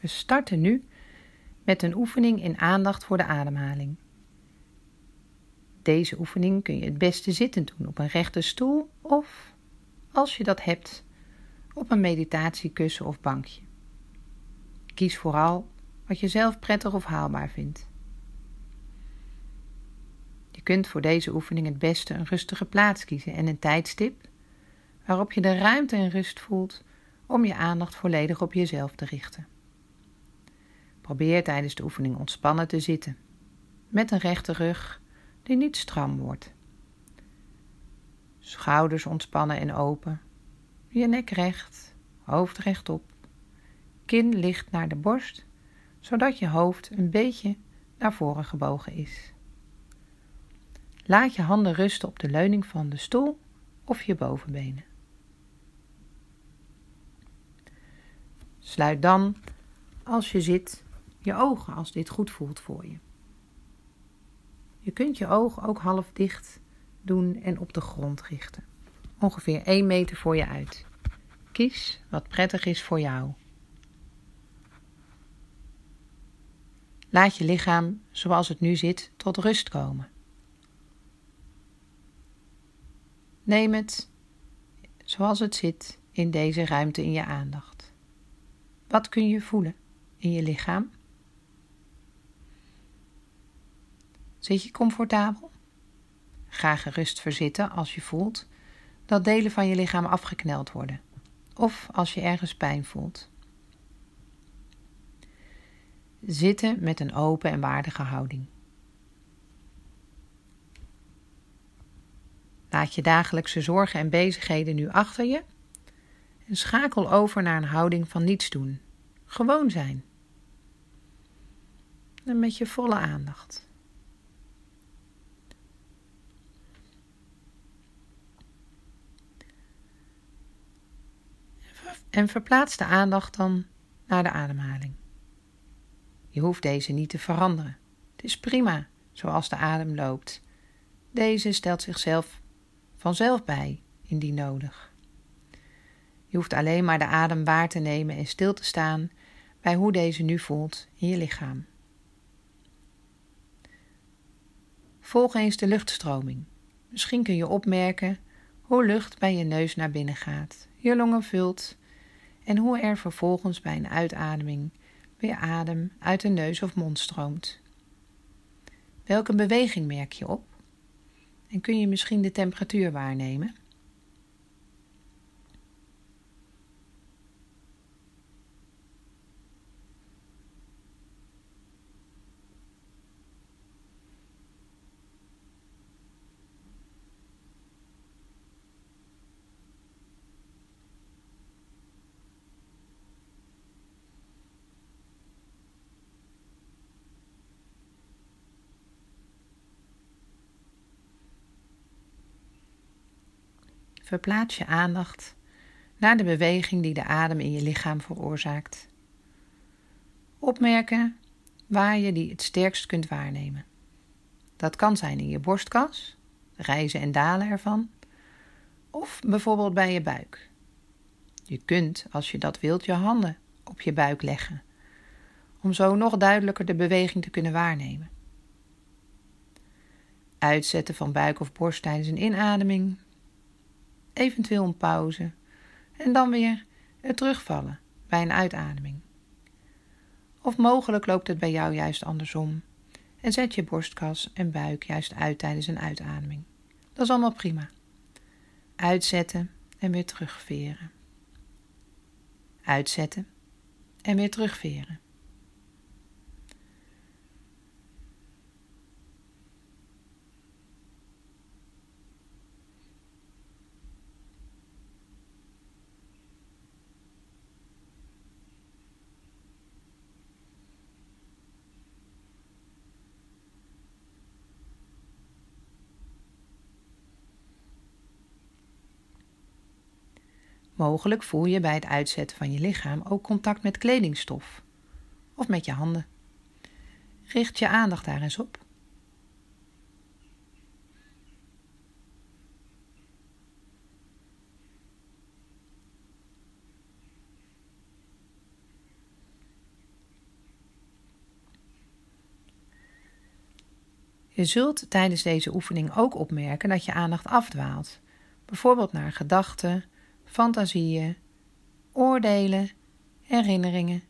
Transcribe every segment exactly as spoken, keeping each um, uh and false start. We starten nu met een oefening in aandacht voor de ademhaling. Deze oefening kun je het beste zittend doen op een rechte stoel of, als je dat hebt, op een meditatiekussen of bankje. Kies vooral wat je zelf prettig of haalbaar vindt. Je kunt voor deze oefening het beste een rustige plaats kiezen en een tijdstip waarop je de ruimte en rust voelt om je aandacht volledig op jezelf te richten. Probeer tijdens de oefening ontspannen te zitten, met een rechte rug die niet stram wordt. Schouders ontspannen en open, je nek recht, hoofd rechtop, kin licht naar de borst, zodat je hoofd een beetje naar voren gebogen is. Laat je handen rusten op de leuning van de stoel of je bovenbenen. Sluit dan, als je zit, je ogen als dit goed voelt voor je. Je kunt je ogen ook half dicht doen en op de grond richten. Ongeveer één meter voor je uit. Kies wat prettig is voor jou. Laat je lichaam, zoals het nu zit, tot rust komen. Neem het, zoals het zit, in deze ruimte in je aandacht. Wat kun je voelen in je lichaam? Zit je comfortabel? Ga gerust verzitten als je voelt dat delen van je lichaam afgekneld worden, of als je ergens pijn voelt. Zitten met een open en waardige houding. Laat je dagelijkse zorgen en bezigheden nu achter je en schakel over naar een houding van niets doen. Gewoon zijn. En met je volle aandacht. En verplaats de aandacht dan naar de ademhaling. Je hoeft deze niet te veranderen. Het is prima zoals de adem loopt. Deze stelt zichzelf vanzelf bij, indien nodig. Je hoeft alleen maar de adem waar te nemen en stil te staan bij hoe deze nu voelt in je lichaam. Volg eens de luchtstroming. Misschien kun je opmerken hoe lucht bij je neus naar binnen gaat, je longen vult en hoe er vervolgens bij een uitademing weer adem uit de neus of mond stroomt. Welke beweging merk je op? En kun je misschien de temperatuur waarnemen? Verplaats je aandacht naar de beweging die de adem in je lichaam veroorzaakt. Opmerken waar je die het sterkst kunt waarnemen. Dat kan zijn in je borstkas, rijzen en dalen ervan, of bijvoorbeeld bij je buik. Je kunt, als je dat wilt, je handen op je buik leggen, om zo nog duidelijker de beweging te kunnen waarnemen. Uitzetten van buik of borst tijdens een inademing, eventueel een pauze en dan weer het terugvallen bij een uitademing. Of mogelijk loopt het bij jou juist andersom en zet je borstkas en buik juist uit tijdens een uitademing. Dat is allemaal prima. Uitzetten en weer terugveren. Uitzetten en weer terugveren. Mogelijk voel je bij het uitzetten van je lichaam ook contact met kledingstof of met je handen. Richt je aandacht daar eens op. Je zult tijdens deze oefening ook opmerken dat je aandacht afdwaalt. Bijvoorbeeld naar gedachten, fantasieën, oordelen, herinneringen,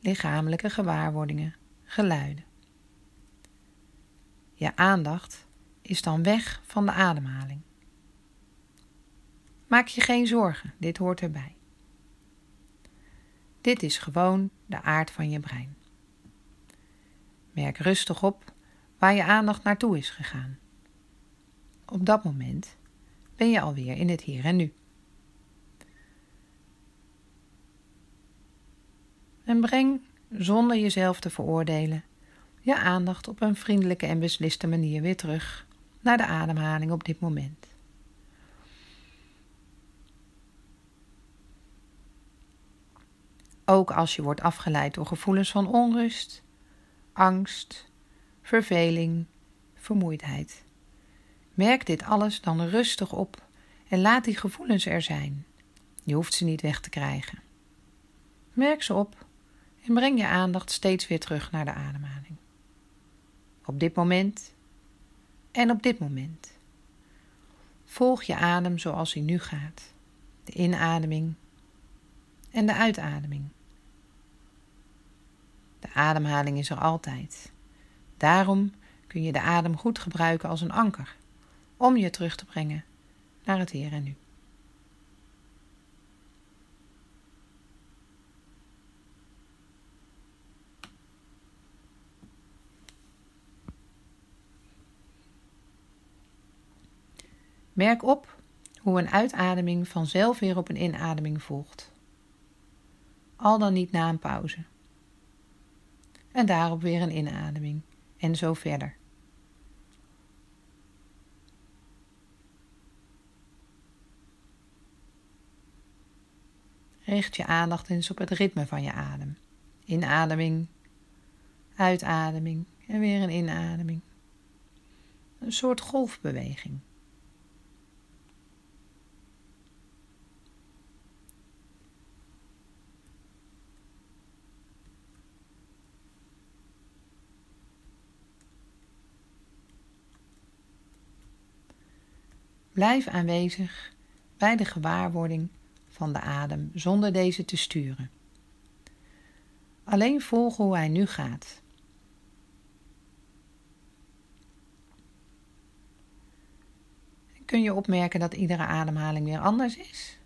lichamelijke gewaarwordingen, geluiden. Je aandacht is dan weg van de ademhaling. Maak je geen zorgen, dit hoort erbij. Dit is gewoon de aard van je brein. Merk rustig op waar je aandacht naartoe is gegaan. Op dat moment ben je alweer in het hier en nu. En breng, zonder jezelf te veroordelen, je aandacht op een vriendelijke en besliste manier weer terug naar de ademhaling op dit moment. Ook als je wordt afgeleid door gevoelens van onrust, angst, verveling, vermoeidheid. Merk dit alles dan rustig op en laat die gevoelens er zijn. Je hoeft ze niet weg te krijgen. Merk ze op en breng je aandacht steeds weer terug naar de ademhaling. Op dit moment en op dit moment. Volg je adem zoals hij nu gaat. De inademing en de uitademing. De ademhaling is er altijd. Daarom kun je de adem goed gebruiken als een anker, om je terug te brengen naar het hier en nu. Merk op hoe een uitademing vanzelf weer op een inademing volgt. Al dan niet na een pauze. En daarop weer een inademing. En zo verder. Richt je aandacht eens op het ritme van je adem. Inademing, uitademing en weer een inademing. Een soort golfbeweging. Blijf aanwezig bij de gewaarwording van de adem zonder deze te sturen. Alleen volg hoe hij nu gaat. Kun je opmerken dat iedere ademhaling weer anders is?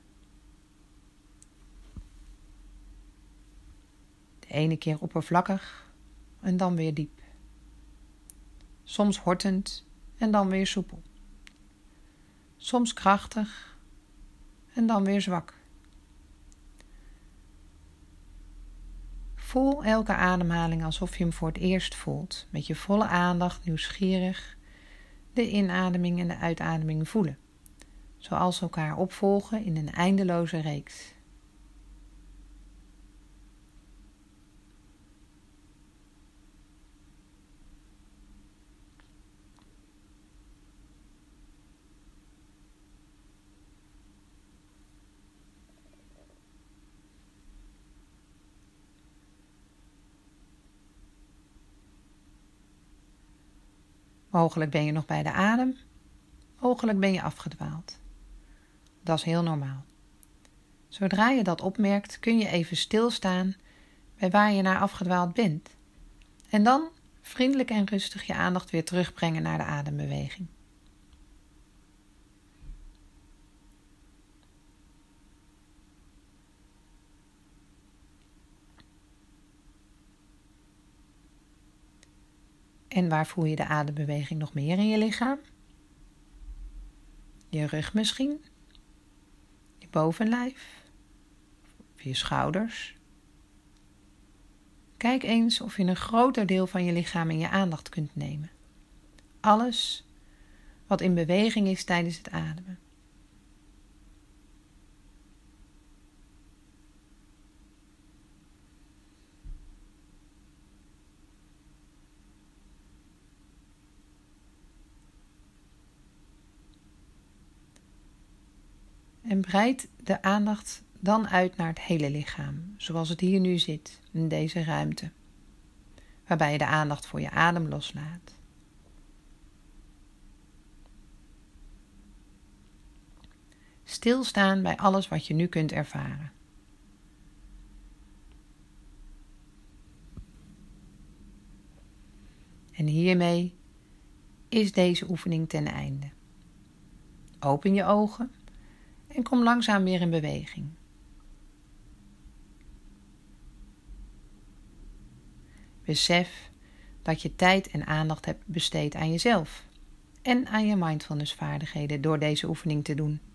De ene keer oppervlakkig en dan weer diep. Soms hortend en dan weer soepel. Soms krachtig en dan weer zwak. Voel elke ademhaling alsof je hem voor het eerst voelt. Met je volle aandacht nieuwsgierig de inademing en de uitademing voelen. Zoals ze elkaar opvolgen in een eindeloze reeks. Mogelijk ben je nog bij de adem, mogelijk ben je afgedwaald. Dat is heel normaal. Zodra je dat opmerkt, kun je even stilstaan bij waar je naar afgedwaald bent. En dan vriendelijk en rustig je aandacht weer terugbrengen naar de adembeweging. En waar voel je de adembeweging nog meer in je lichaam? Je rug misschien? Je bovenlijf? Of je schouders? Kijk eens of je een groter deel van je lichaam in je aandacht kunt nemen. Alles wat in beweging is tijdens het ademen. En breid de aandacht dan uit naar het hele lichaam, zoals het hier nu zit, in deze ruimte, waarbij je de aandacht voor je adem loslaat. stilstaan bij alles wat je nu kunt ervaren. En hiermee is deze oefening ten einde. Open je ogen en kom langzaam weer in beweging. Besef dat je tijd en aandacht hebt besteed aan jezelf en aan je mindfulnessvaardigheden door deze oefening te doen.